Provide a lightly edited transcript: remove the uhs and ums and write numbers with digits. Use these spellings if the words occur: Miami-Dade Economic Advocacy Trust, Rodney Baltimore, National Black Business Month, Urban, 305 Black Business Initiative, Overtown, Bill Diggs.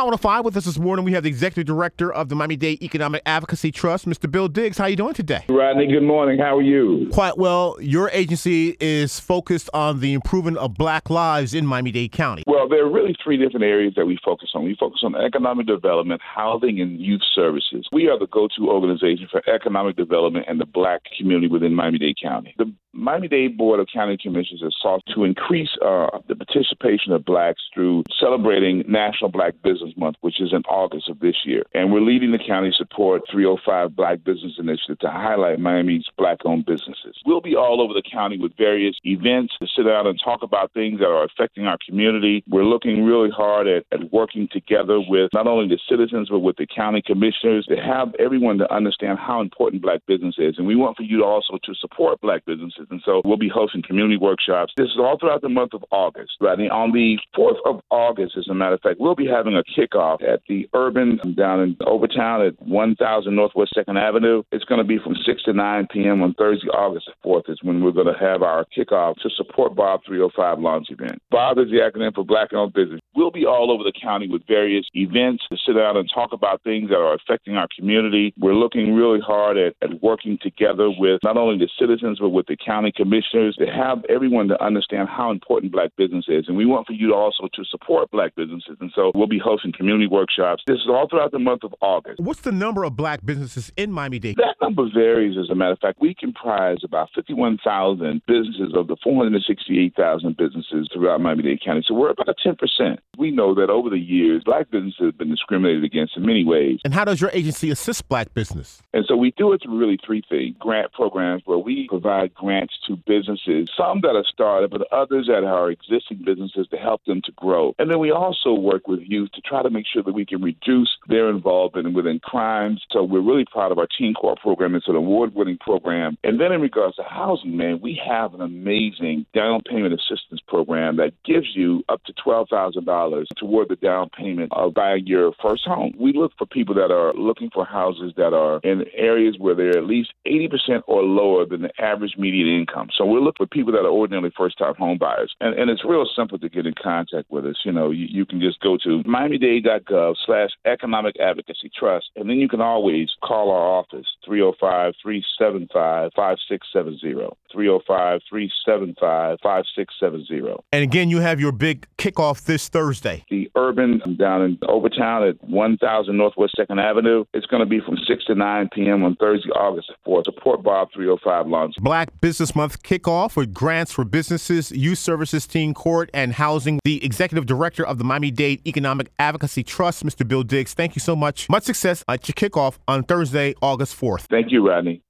I want to find with us this morning. We have the Executive Director of the Miami-Dade Economic Advocacy Trust, Mr. Bill Diggs. How are you doing today? Rodney, good morning. How are you? Quite well. Your agency is focused on the improvement of Black lives in Miami-Dade County. Well, there are really three different areas that we focus on. We focus on economic development, housing, and youth services. We are the go-to organization for economic development and the Black community within Miami-Dade County. The Miami-Dade Board of County Commissioners has sought to increase the participation of Blacks through celebrating National Black Business Month, which is in August of this year. And we're leading the county support 305 Black Business Initiative to highlight Miami's Black-owned businesses. We'll be all over the county with various events to sit down and talk about things that are affecting our community. We're looking really hard at working together with not only the citizens, but with the county commissioners to have everyone to understand how important Black business is. And we want for you to also to support Black businesses. And so we'll be hosting community workshops. This is all throughout the month of August. Right? And on the 4th of August, as a matter of fact, we'll be having a kickoff at the Urban down in Overtown at 1000 Northwest 2nd Avenue. It's going to be from 6 to 9 p.m. on Thursday, August 4th is when we're going to have our kickoff to support Bob 305 launch event. Bob is the acronym for Black-owned business. We'll be all over the county with various events to sit down and talk about things that are affecting our community. We're looking really hard at working together with not only the citizens, but with the county commissioners to have everyone to understand how important Black business is. And we want for you to also to support Black businesses. And so we'll be hosting community workshops. This is all throughout the month of August. What's the number of Black businesses in Miami-Dade? That number varies, as a matter of fact. We comprise about 51,000 businesses of the 468,000 businesses throughout Miami-Dade County. So we're about 10%. We know that over the years, Black businesses have been discriminated against in many ways. And how does your agency assist Black business? And so we do it through really three things. Grant programs where we provide grants to businesses, some that are started, but others that are existing businesses to help them to grow. And then we also work with youth to try to make sure that we can reduce their involvement within crimes. So we're really proud of our Teen Corps program. It's an award-winning program. And then in regards to housing, man, we have an amazing down payment assistance program that gives you up to $12,000 toward the down payment of buying your first home. We look for people that are looking for houses that are in areas where they're at least 80% or lower than the average median income. So we're looking for people that are ordinarily first-time home buyers. And it's real simple to get in contact with us. You know, you can just go to MiamiDade.gov/Economic Advocacy Trust, and then you can always call our office, 305-375-5670, 305-375-5670. And again, you have your big kickoff this Thursday. The Urban down in Overtown at 1000 Northwest 2nd Avenue. It's going to be from 6 to 9 p.m. on Thursday, August 4th. Support Bob 305 launch. Black Business Month kickoff with grants for businesses, youth services, teen court, and housing. The Executive Director of the Miami-Dade Economic Advocacy Trust, Mr. Bill Diggs, thank you so much. Much success at your kickoff on Thursday, August 4th. Thank you, Rodney.